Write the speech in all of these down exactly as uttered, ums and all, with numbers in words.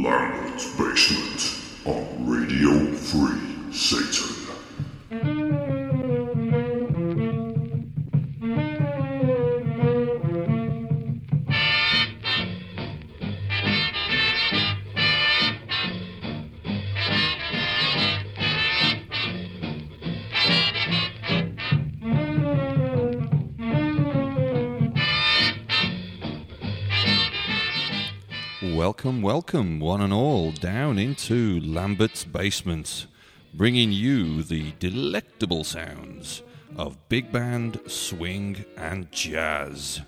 Lambert's Basement on Radio Free Satan. Welcome, welcome, one and all, down into Lambert's Basement, bringing you the delectable sounds of big band, swing, and jazz.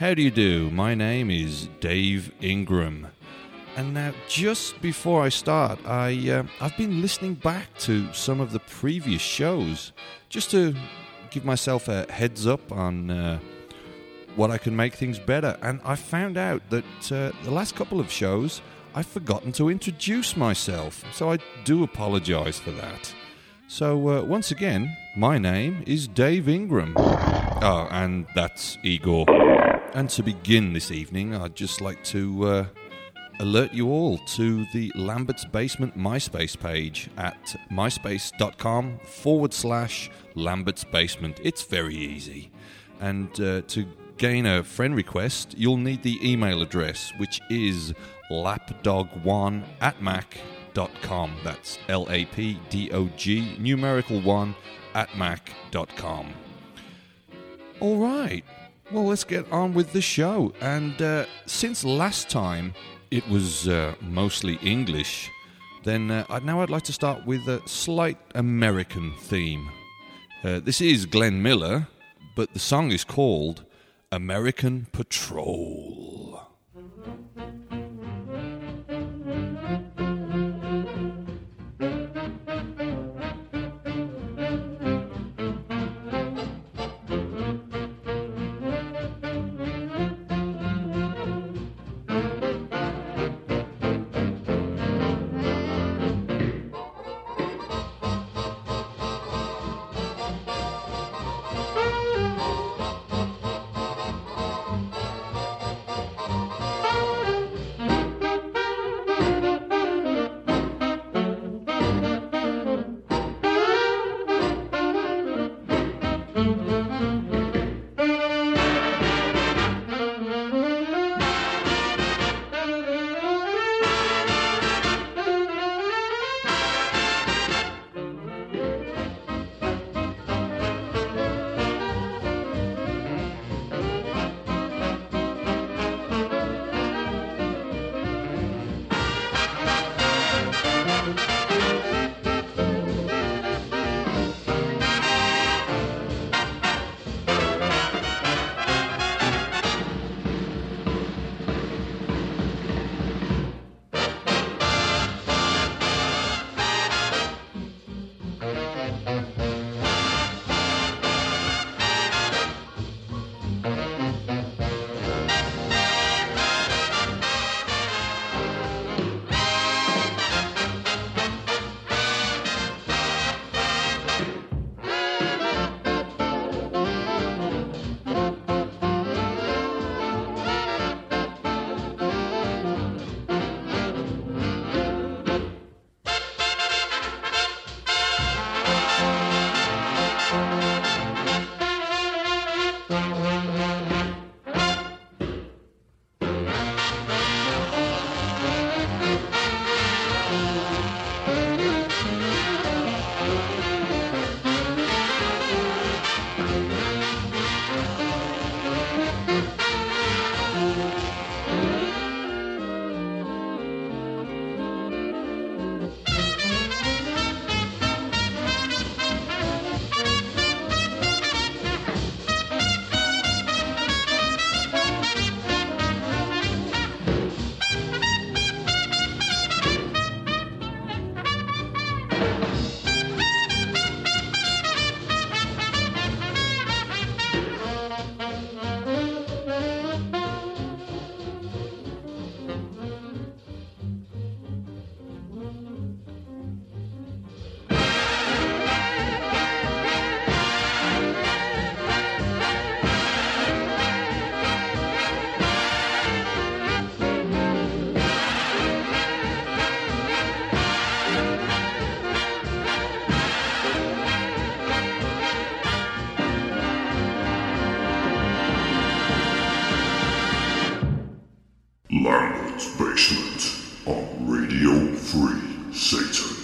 How do you do? My name is Dave Ingram. And now, just before I start, I, uh, I've been listening back to some of the previous shows, just to give myself a heads up on... Uh, what I can make things better, and I found out that uh, the last couple of shows I've forgotten to introduce myself, so I do apologise for that. So uh, once again, my name is Dave Ingram. Oh, and that's Igor. And to begin this evening, I'd just like to uh, alert you all to the Lambert's Basement MySpace page at myspace.com forward slash Lambert's Basement. It's very easy. And uh, to gain a friend request, you'll need the email address, which is lapdog one at mac dot com. That's L A P D O G, numerical one, at mac dot com. All right. Well, let's get on with the show. And uh, since last time it was uh, mostly English, then uh, now I'd like to start with a slight American theme. Uh, this is Glenn Miller, but the song is called American Patrol. on Radio Free Satan.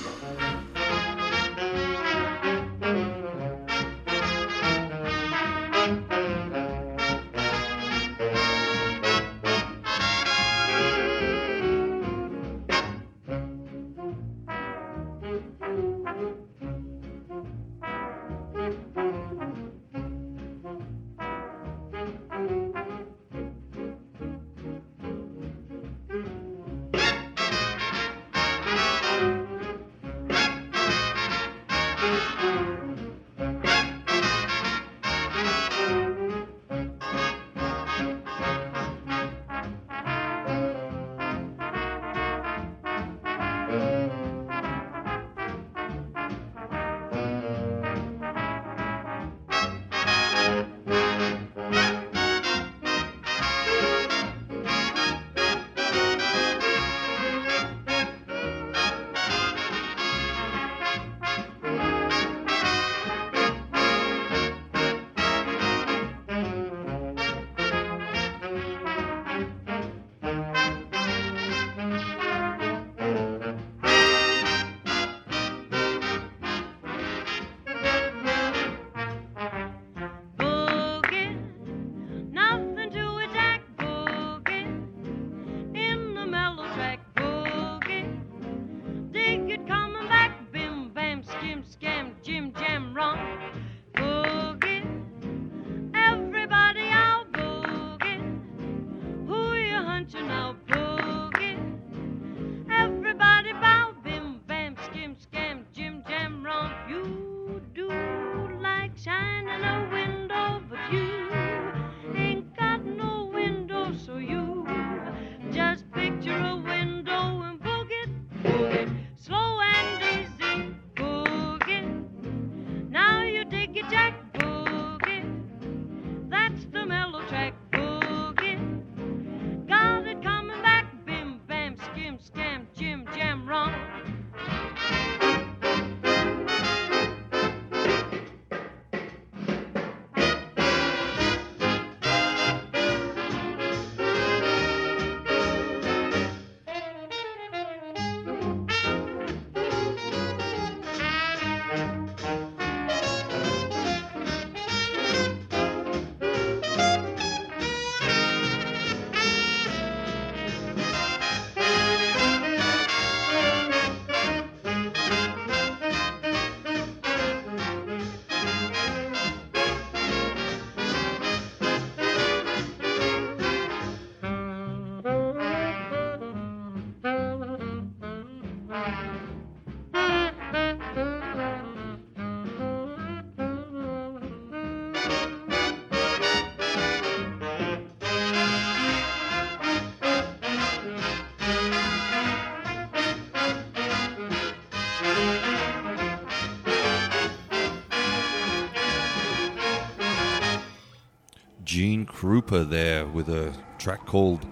Gene Krupa there with a track called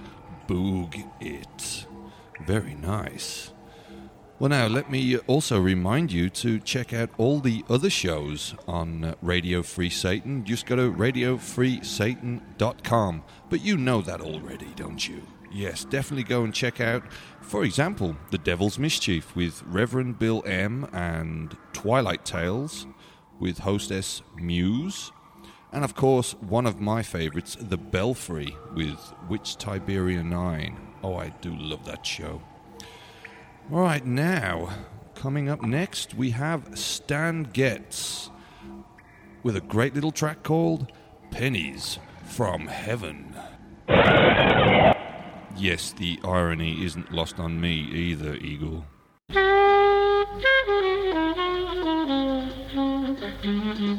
Boog It. Very nice. Well, now, let me also remind you to check out all the other shows on Radio Free Satan. Just go to radio free satan dot com. But you know that already, don't you? Yes, definitely go and check out, for example, The Devil's Mischief with Reverend Bill M and Twilight Tales with hostess Muse. And, of course, one of my favorites, The Belfry, with Witch Tiberia nine. Oh, I do love that show. All right, now, coming up next, we have Stan Getz with a great little track called Pennies from Heaven. Yes, the irony isn't lost on me either, Igor. Mm-hmm.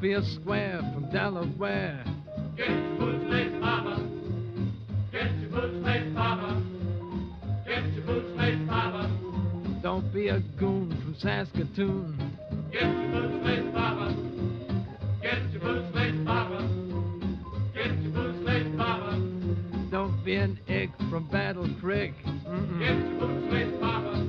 Be a square from Delaware, Saskatoon. Get your boots laced, Papa. Get your boots laced, Papa. Get your boots laced, Papa. Don't be an egg from Battle Creek. Mm-mm. Get your boots laced, Papa.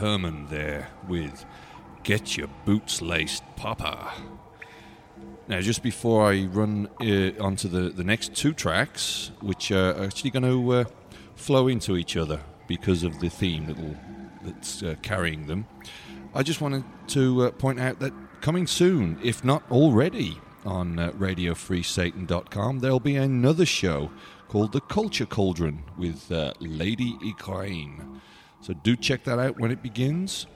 Herman there with Get your boots laced, Papa. Now, just before I run uh, onto the, the next two tracks, which are actually going to uh, flow into each other because of the theme that'll, that's uh, carrying them, I just wanted to uh, point out that coming soon, if not already, on uh, radio free satan dot com, there'll be another show called The Culture Cauldron with uh, Lady Ukraine. So do check that out when it begins.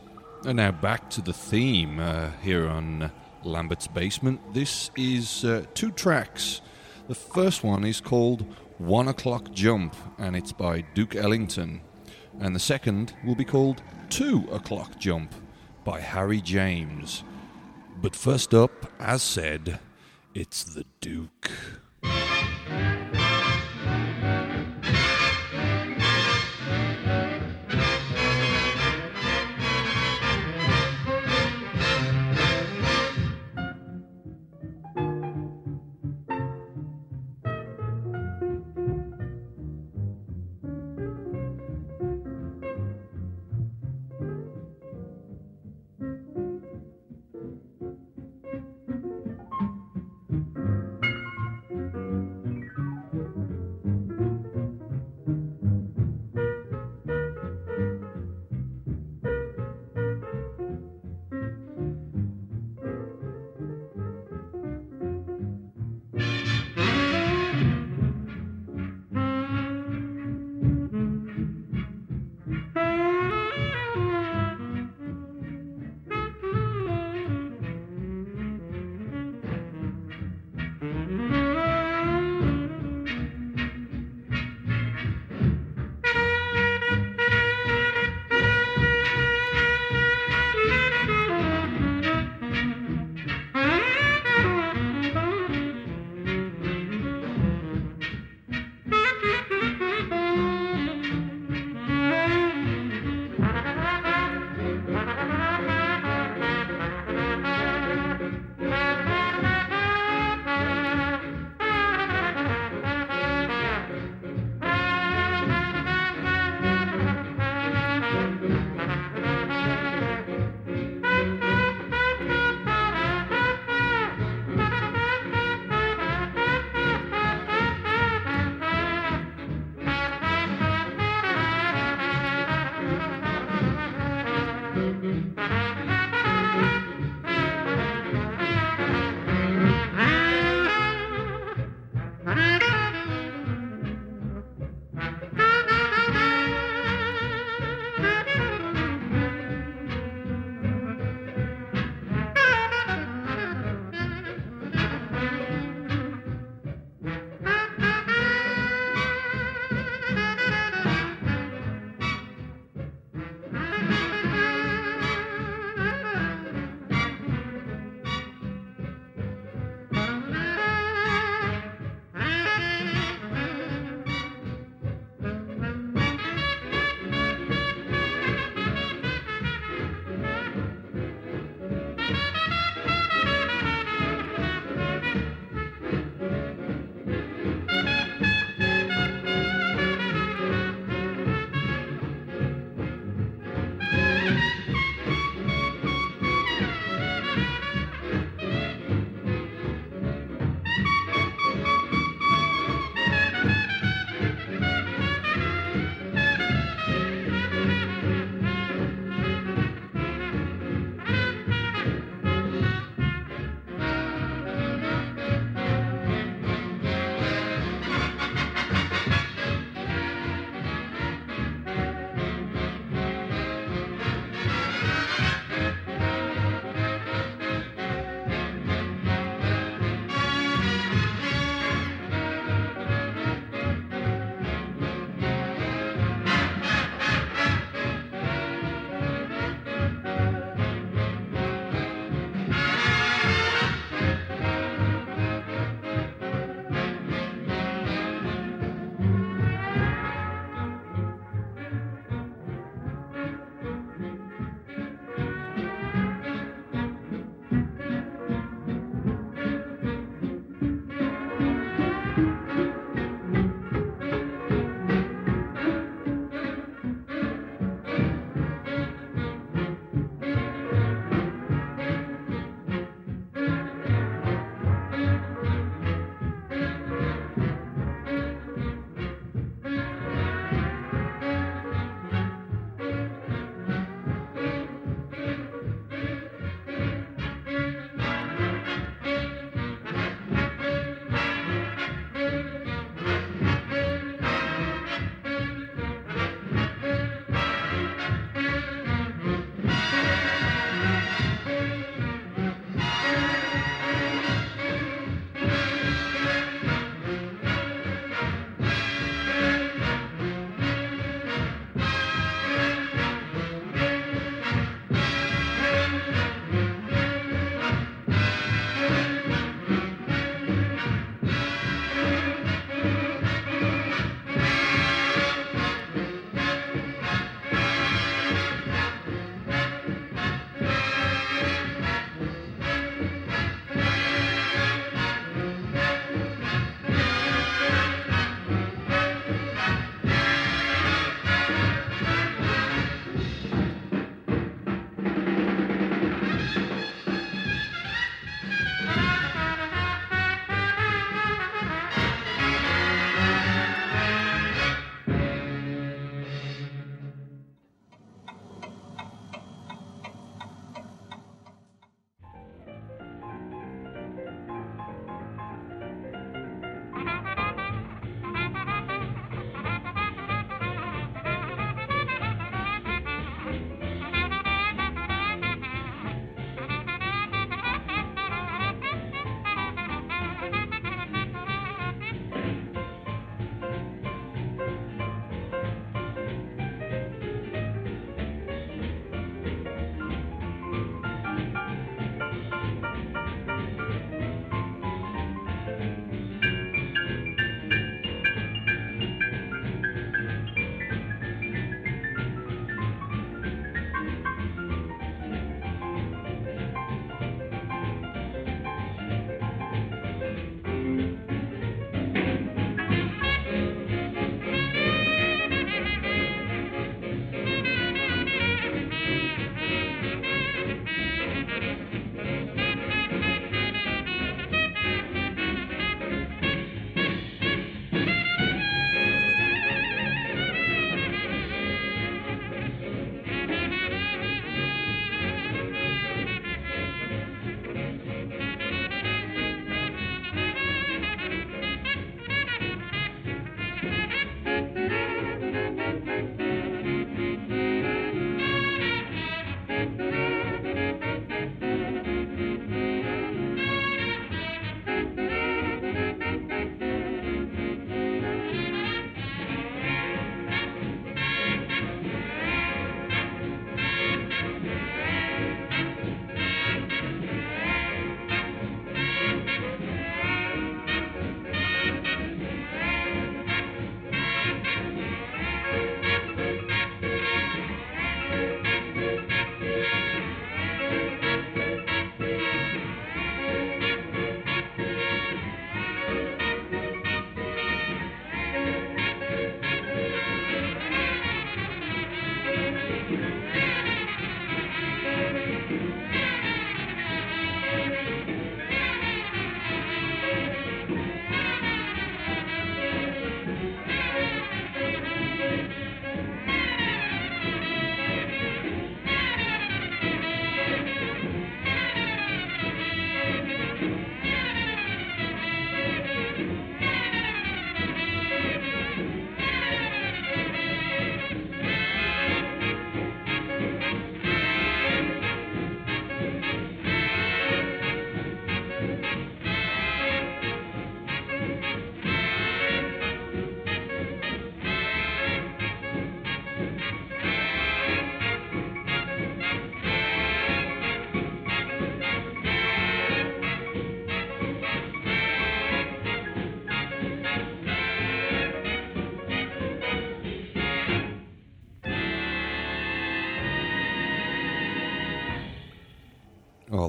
And now back to the theme uh, here on Lambert's Basement. This is uh, two tracks. The first one is called One O'Clock Jump, and it's by Duke Ellington. And the second will be called Two O'Clock Jump by Harry James. But first up, as said, it's the Duke.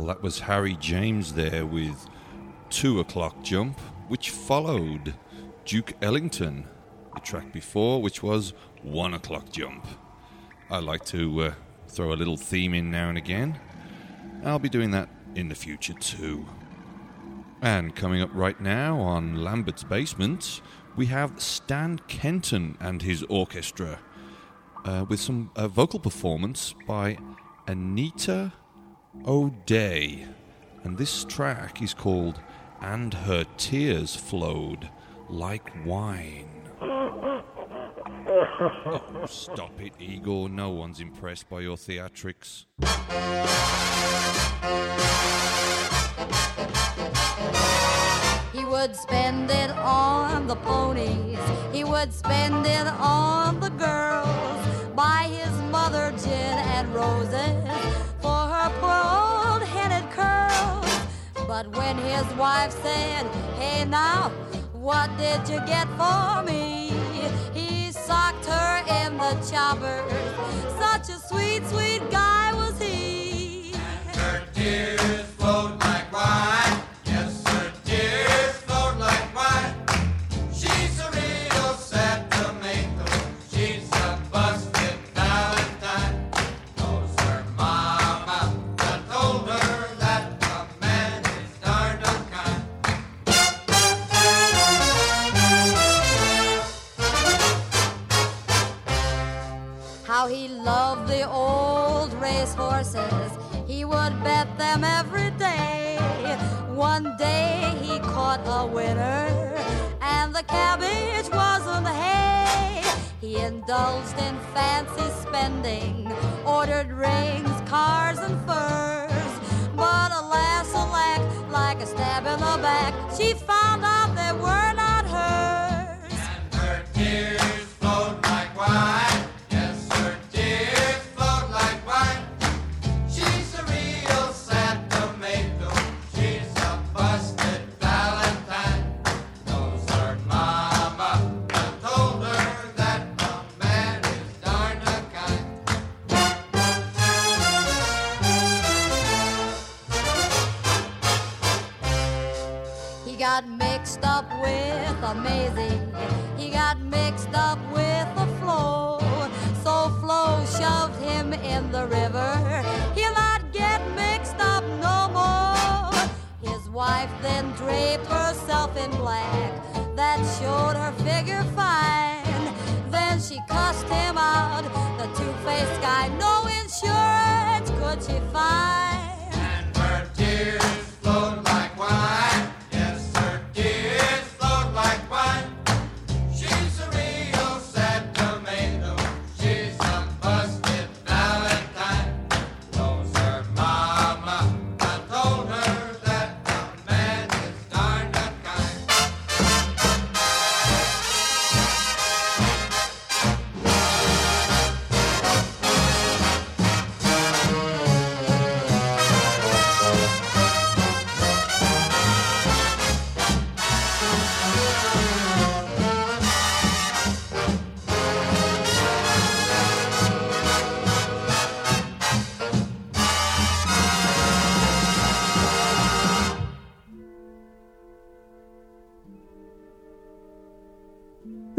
That was Harry James there with Two O'Clock Jump, which followed Duke Ellington, the track before, which was One O'Clock Jump. I like to uh, throw a little theme in now and again. I'll be doing that in the future too. And coming up right now on Lambert's Basement, we have Stan Kenton and his orchestra uh, with some uh, vocal performance by Anita O Day, and this track is called And Her Tears Flowed Like Wine. Oh, stop it, Igor. No one's impressed by your theatrics. He would spend it on the ponies. He would spend it on the girls. Buy his mother gin and roses for her poor old-headed curls. But when his wife said, "Hey now, what did you get for me?" he socked her in the choppers. Such a sweet, sweet guy was he. And her tears flowed like wine. Yes, her tears flowed like wine. She's a real sad tomato. She's a bust. He loved the old race horses. He would bet them every day. One day he caught a winner, and the cabbage wasn't hay. He indulged in fancy spending, ordered rings, cars, and furs. But alas, alack, like a stab in the back, she found out they were not hers. And her tears flowed like wine. He got mixed up with a Maisie. He got mixed up with a Flo. So Flo shoved him in the river. He'll not get mixed up no more. His wife then draped herself in black. That showed her figure fine. Then she cussed him out, the two-faced guy. No insurance could she find. And her tears flowed like wine.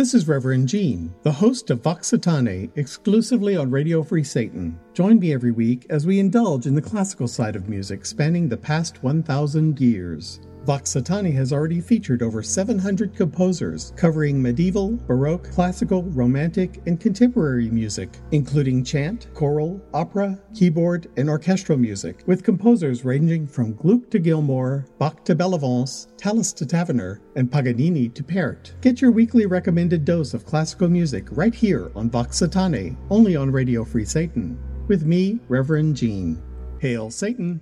This is Reverend Gene, the host of Voxitane, exclusively on Radio Free Satan. Join me every week as we indulge in the classical side of music spanning the past one thousand years. Vox Satani has already featured over seven hundred composers covering medieval, baroque, classical, romantic, and contemporary music, including chant, choral, opera, keyboard, and orchestral music, with composers ranging from Gluck to Gilmore, Bach to Bellevance, Tallis to Taverner, and Paganini to Peart. Get your weekly recommended dose of classical music right here on Vox Satani, only on Radio Free Satan, with me, Reverend Gene. Hail Satan!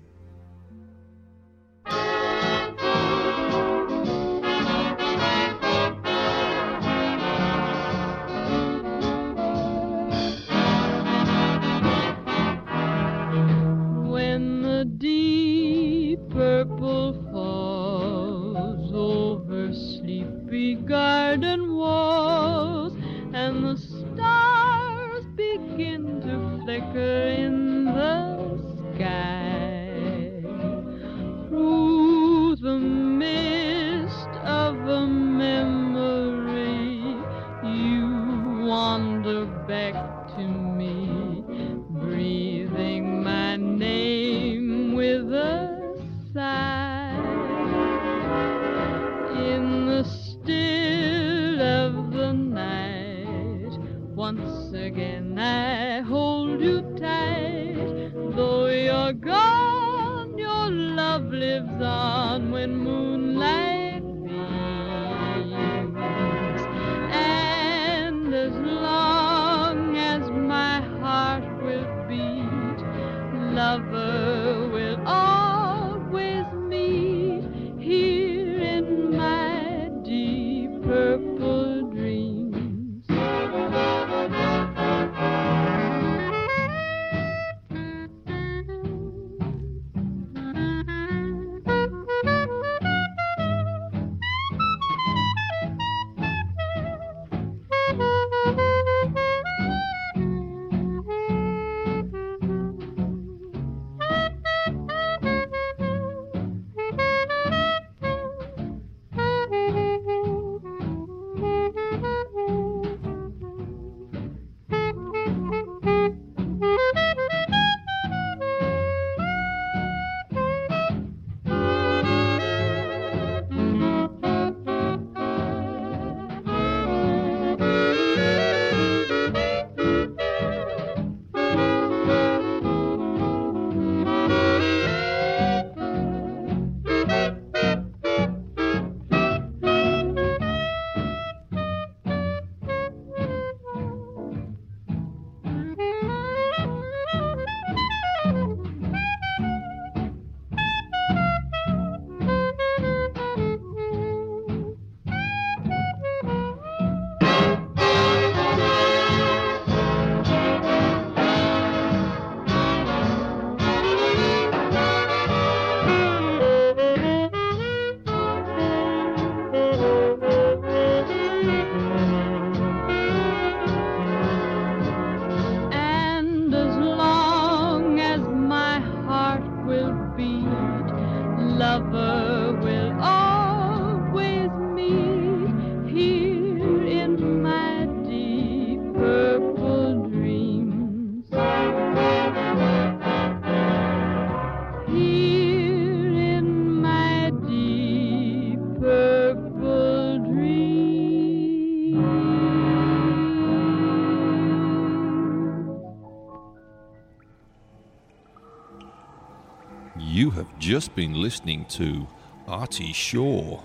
Just been listening to Artie Shaw,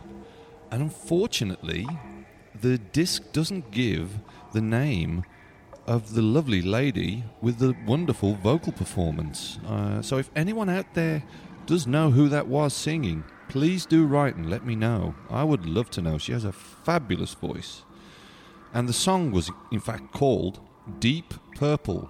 and unfortunately the disc doesn't give the name of the lovely lady with the wonderful vocal performance, uh, so if anyone out there does know who that was singing, please do write and let me know. I would love to know. She has a fabulous voice, and the song was in fact called Deep Purple.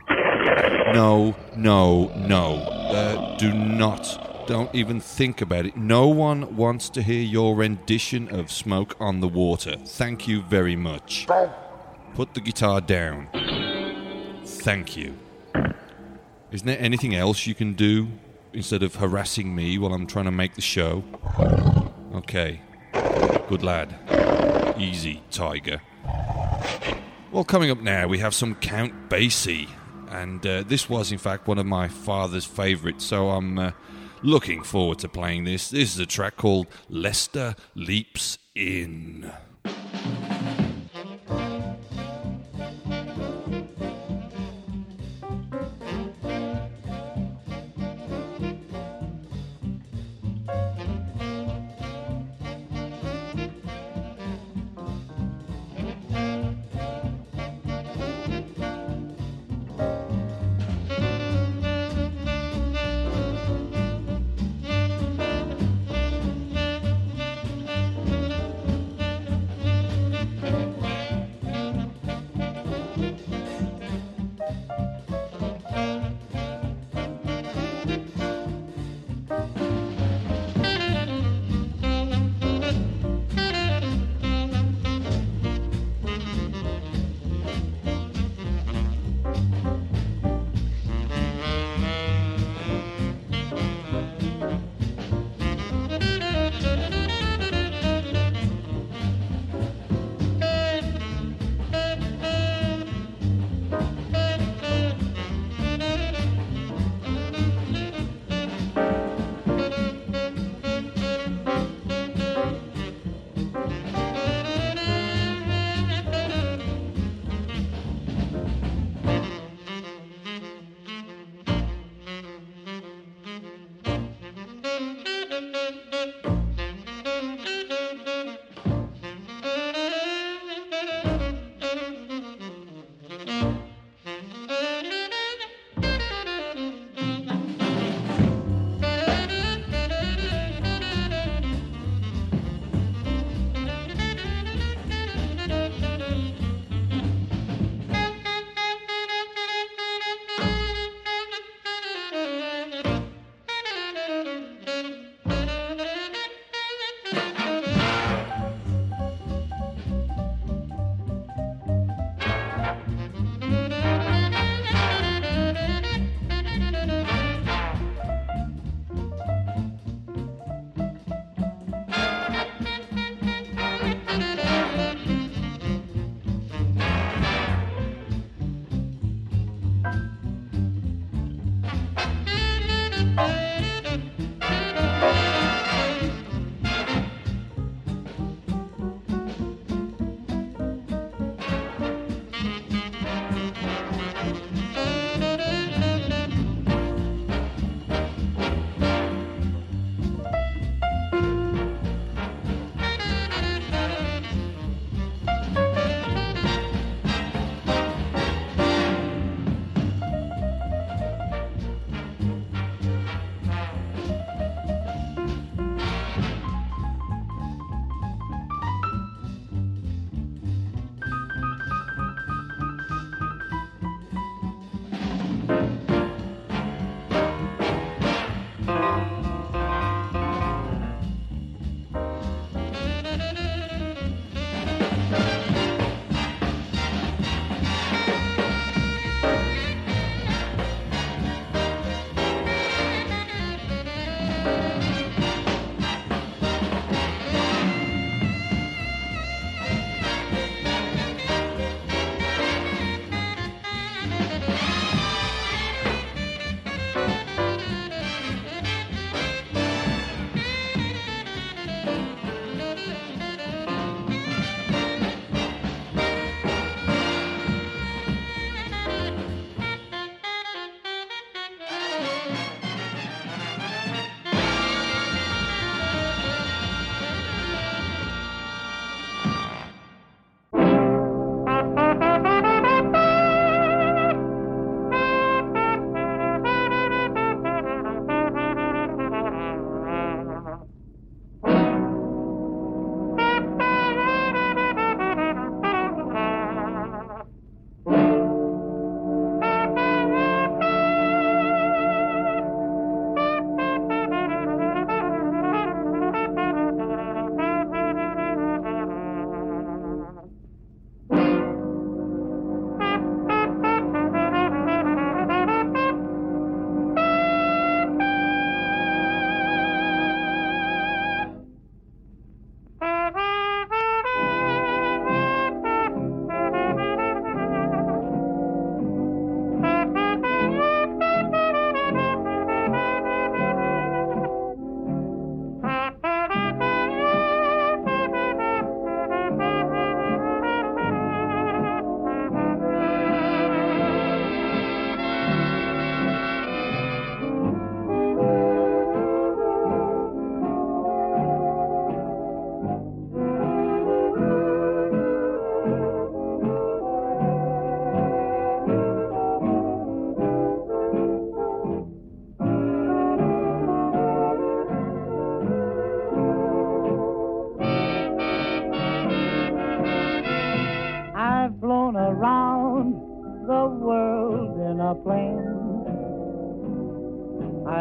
No, no, no, uh, do not Don't even think about it. No one wants to hear your rendition of Smoke on the Water. Thank you very much. Put the guitar down. Thank you. Isn't there anything else you can do instead of harassing me while I'm trying to make the show? Okay. Good lad. Easy, tiger. Well, coming up now, we have some Count Basie. And uh, this was, in fact, one of my father's favourites, so I'm uh, looking forward to playing this. This is a track called Lester Leaps In.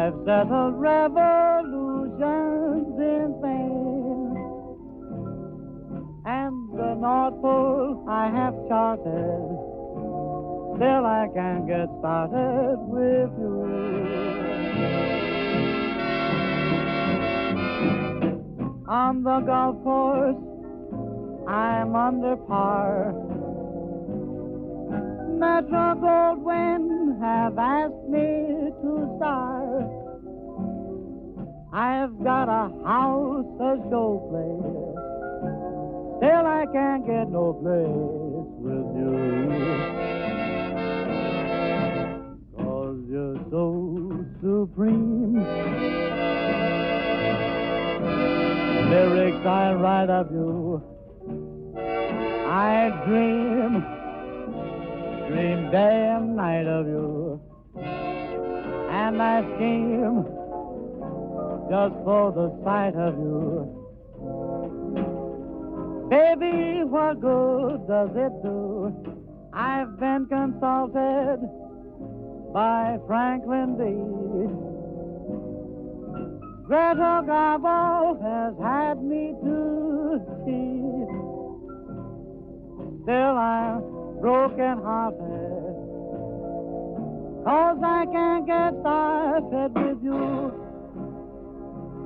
I've settled revolutions in vain, and the North Pole I have charted. Still I can get started with you. On the golf course I'm under par. Metro Goldwyn have asked me to star. I've got a house, a show place. Still I can't get no place with you. You're so supreme. Lyrics I write of you, I dream, dream day and night of you, and I scheme just for the sight of you. Baby, what good does it do? I've been consulted by Franklin D. Greta Garbo has had me to see. Still I'm broken hearted, cause I can't get started with you.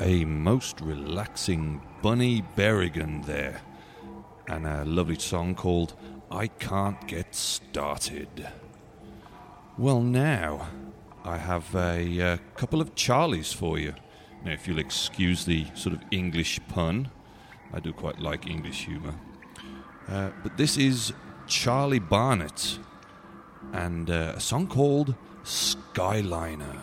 A most relaxing Bunny Berrigan there, and a lovely song called I Can't Get Started. Well, now I have a, a couple of Charlies for you. Now, if you'll excuse the sort of English pun, I do quite like English humour. Uh, but this is Charlie Barnett and uh, a song called Skyliner.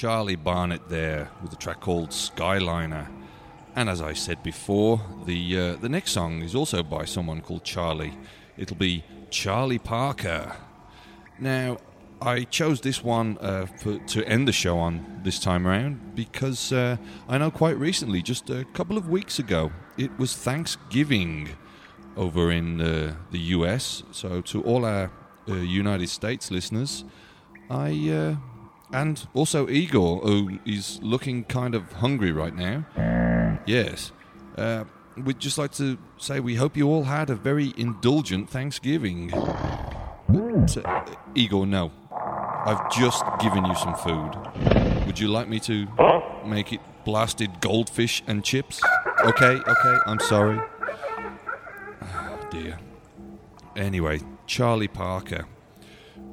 Charlie Barnett there with a track called Skyliner. And as I said before, the uh, the next song is also by someone called Charlie. It'll be Charlie Parker. Now, I chose this one uh, for, to end the show on this time around because uh, I know quite recently, just a couple of weeks ago, it was Thanksgiving over in uh, the U S. So to all our uh, United States listeners, I... Uh, and also Igor, who is looking kind of hungry right now. Yes. Uh, we'd just like to say we hope you all had a very indulgent Thanksgiving. But, uh, Igor, no. I've just given you some food. Would you like me to make it blasted goldfish and chips? Okay, okay, I'm sorry. Oh, dear. Anyway, Charlie Parker.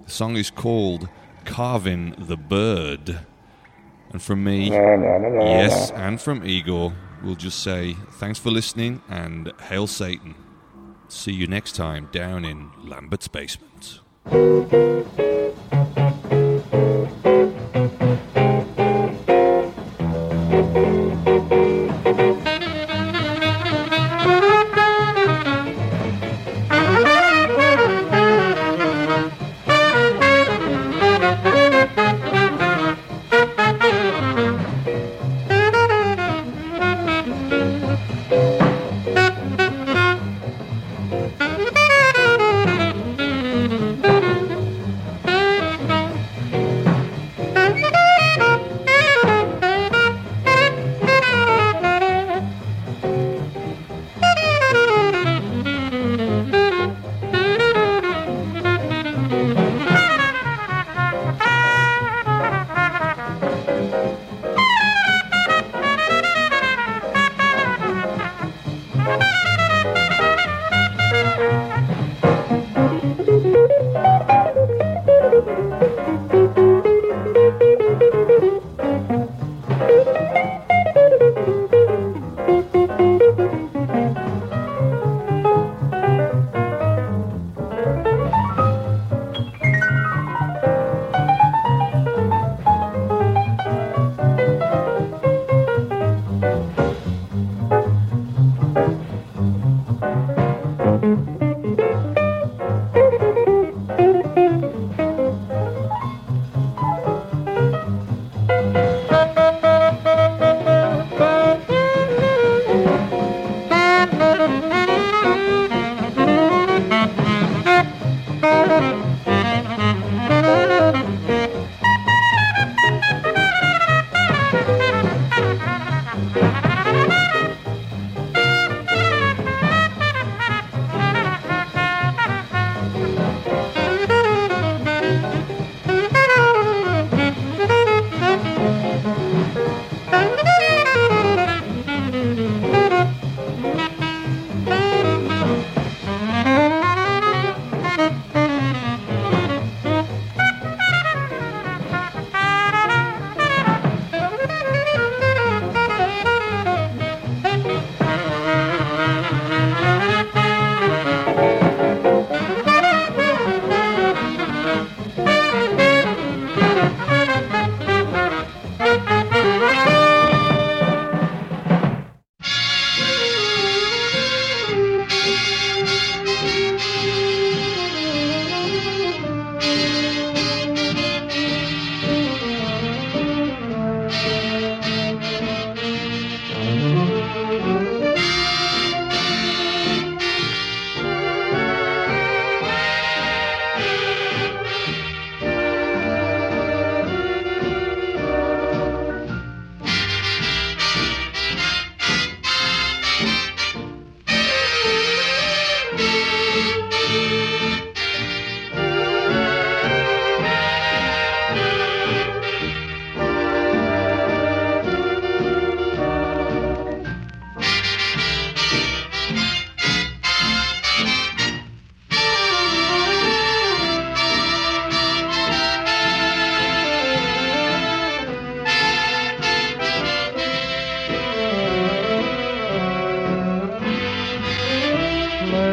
The song is called Carving the Bird. And from me, yes, and from Igor, we'll just say thanks for listening and hail Satan. See you next time down in Lambert's basement.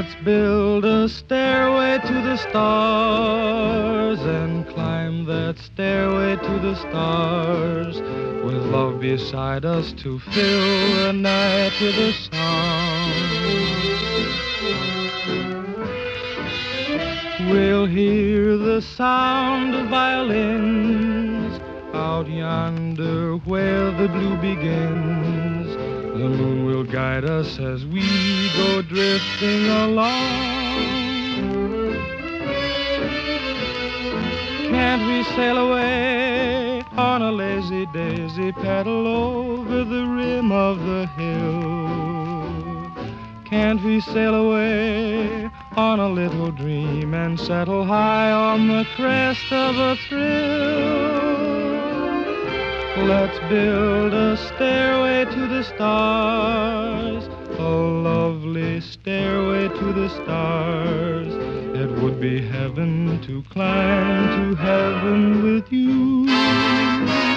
Let's build a stairway to the stars and climb that stairway to the stars with love beside us to fill the night with a song. We'll hear the sound of violins out yonder where the blue begins. The moon will guide us as we go drifting along. Can't we sail away on a lazy daisy, paddle over the rim of the hill? Can't we sail away on a little dream and settle high on the crest of a thrill? Let's build a stairway to the stars, a lovely stairway to the stars. It would be heaven to climb to heaven with you.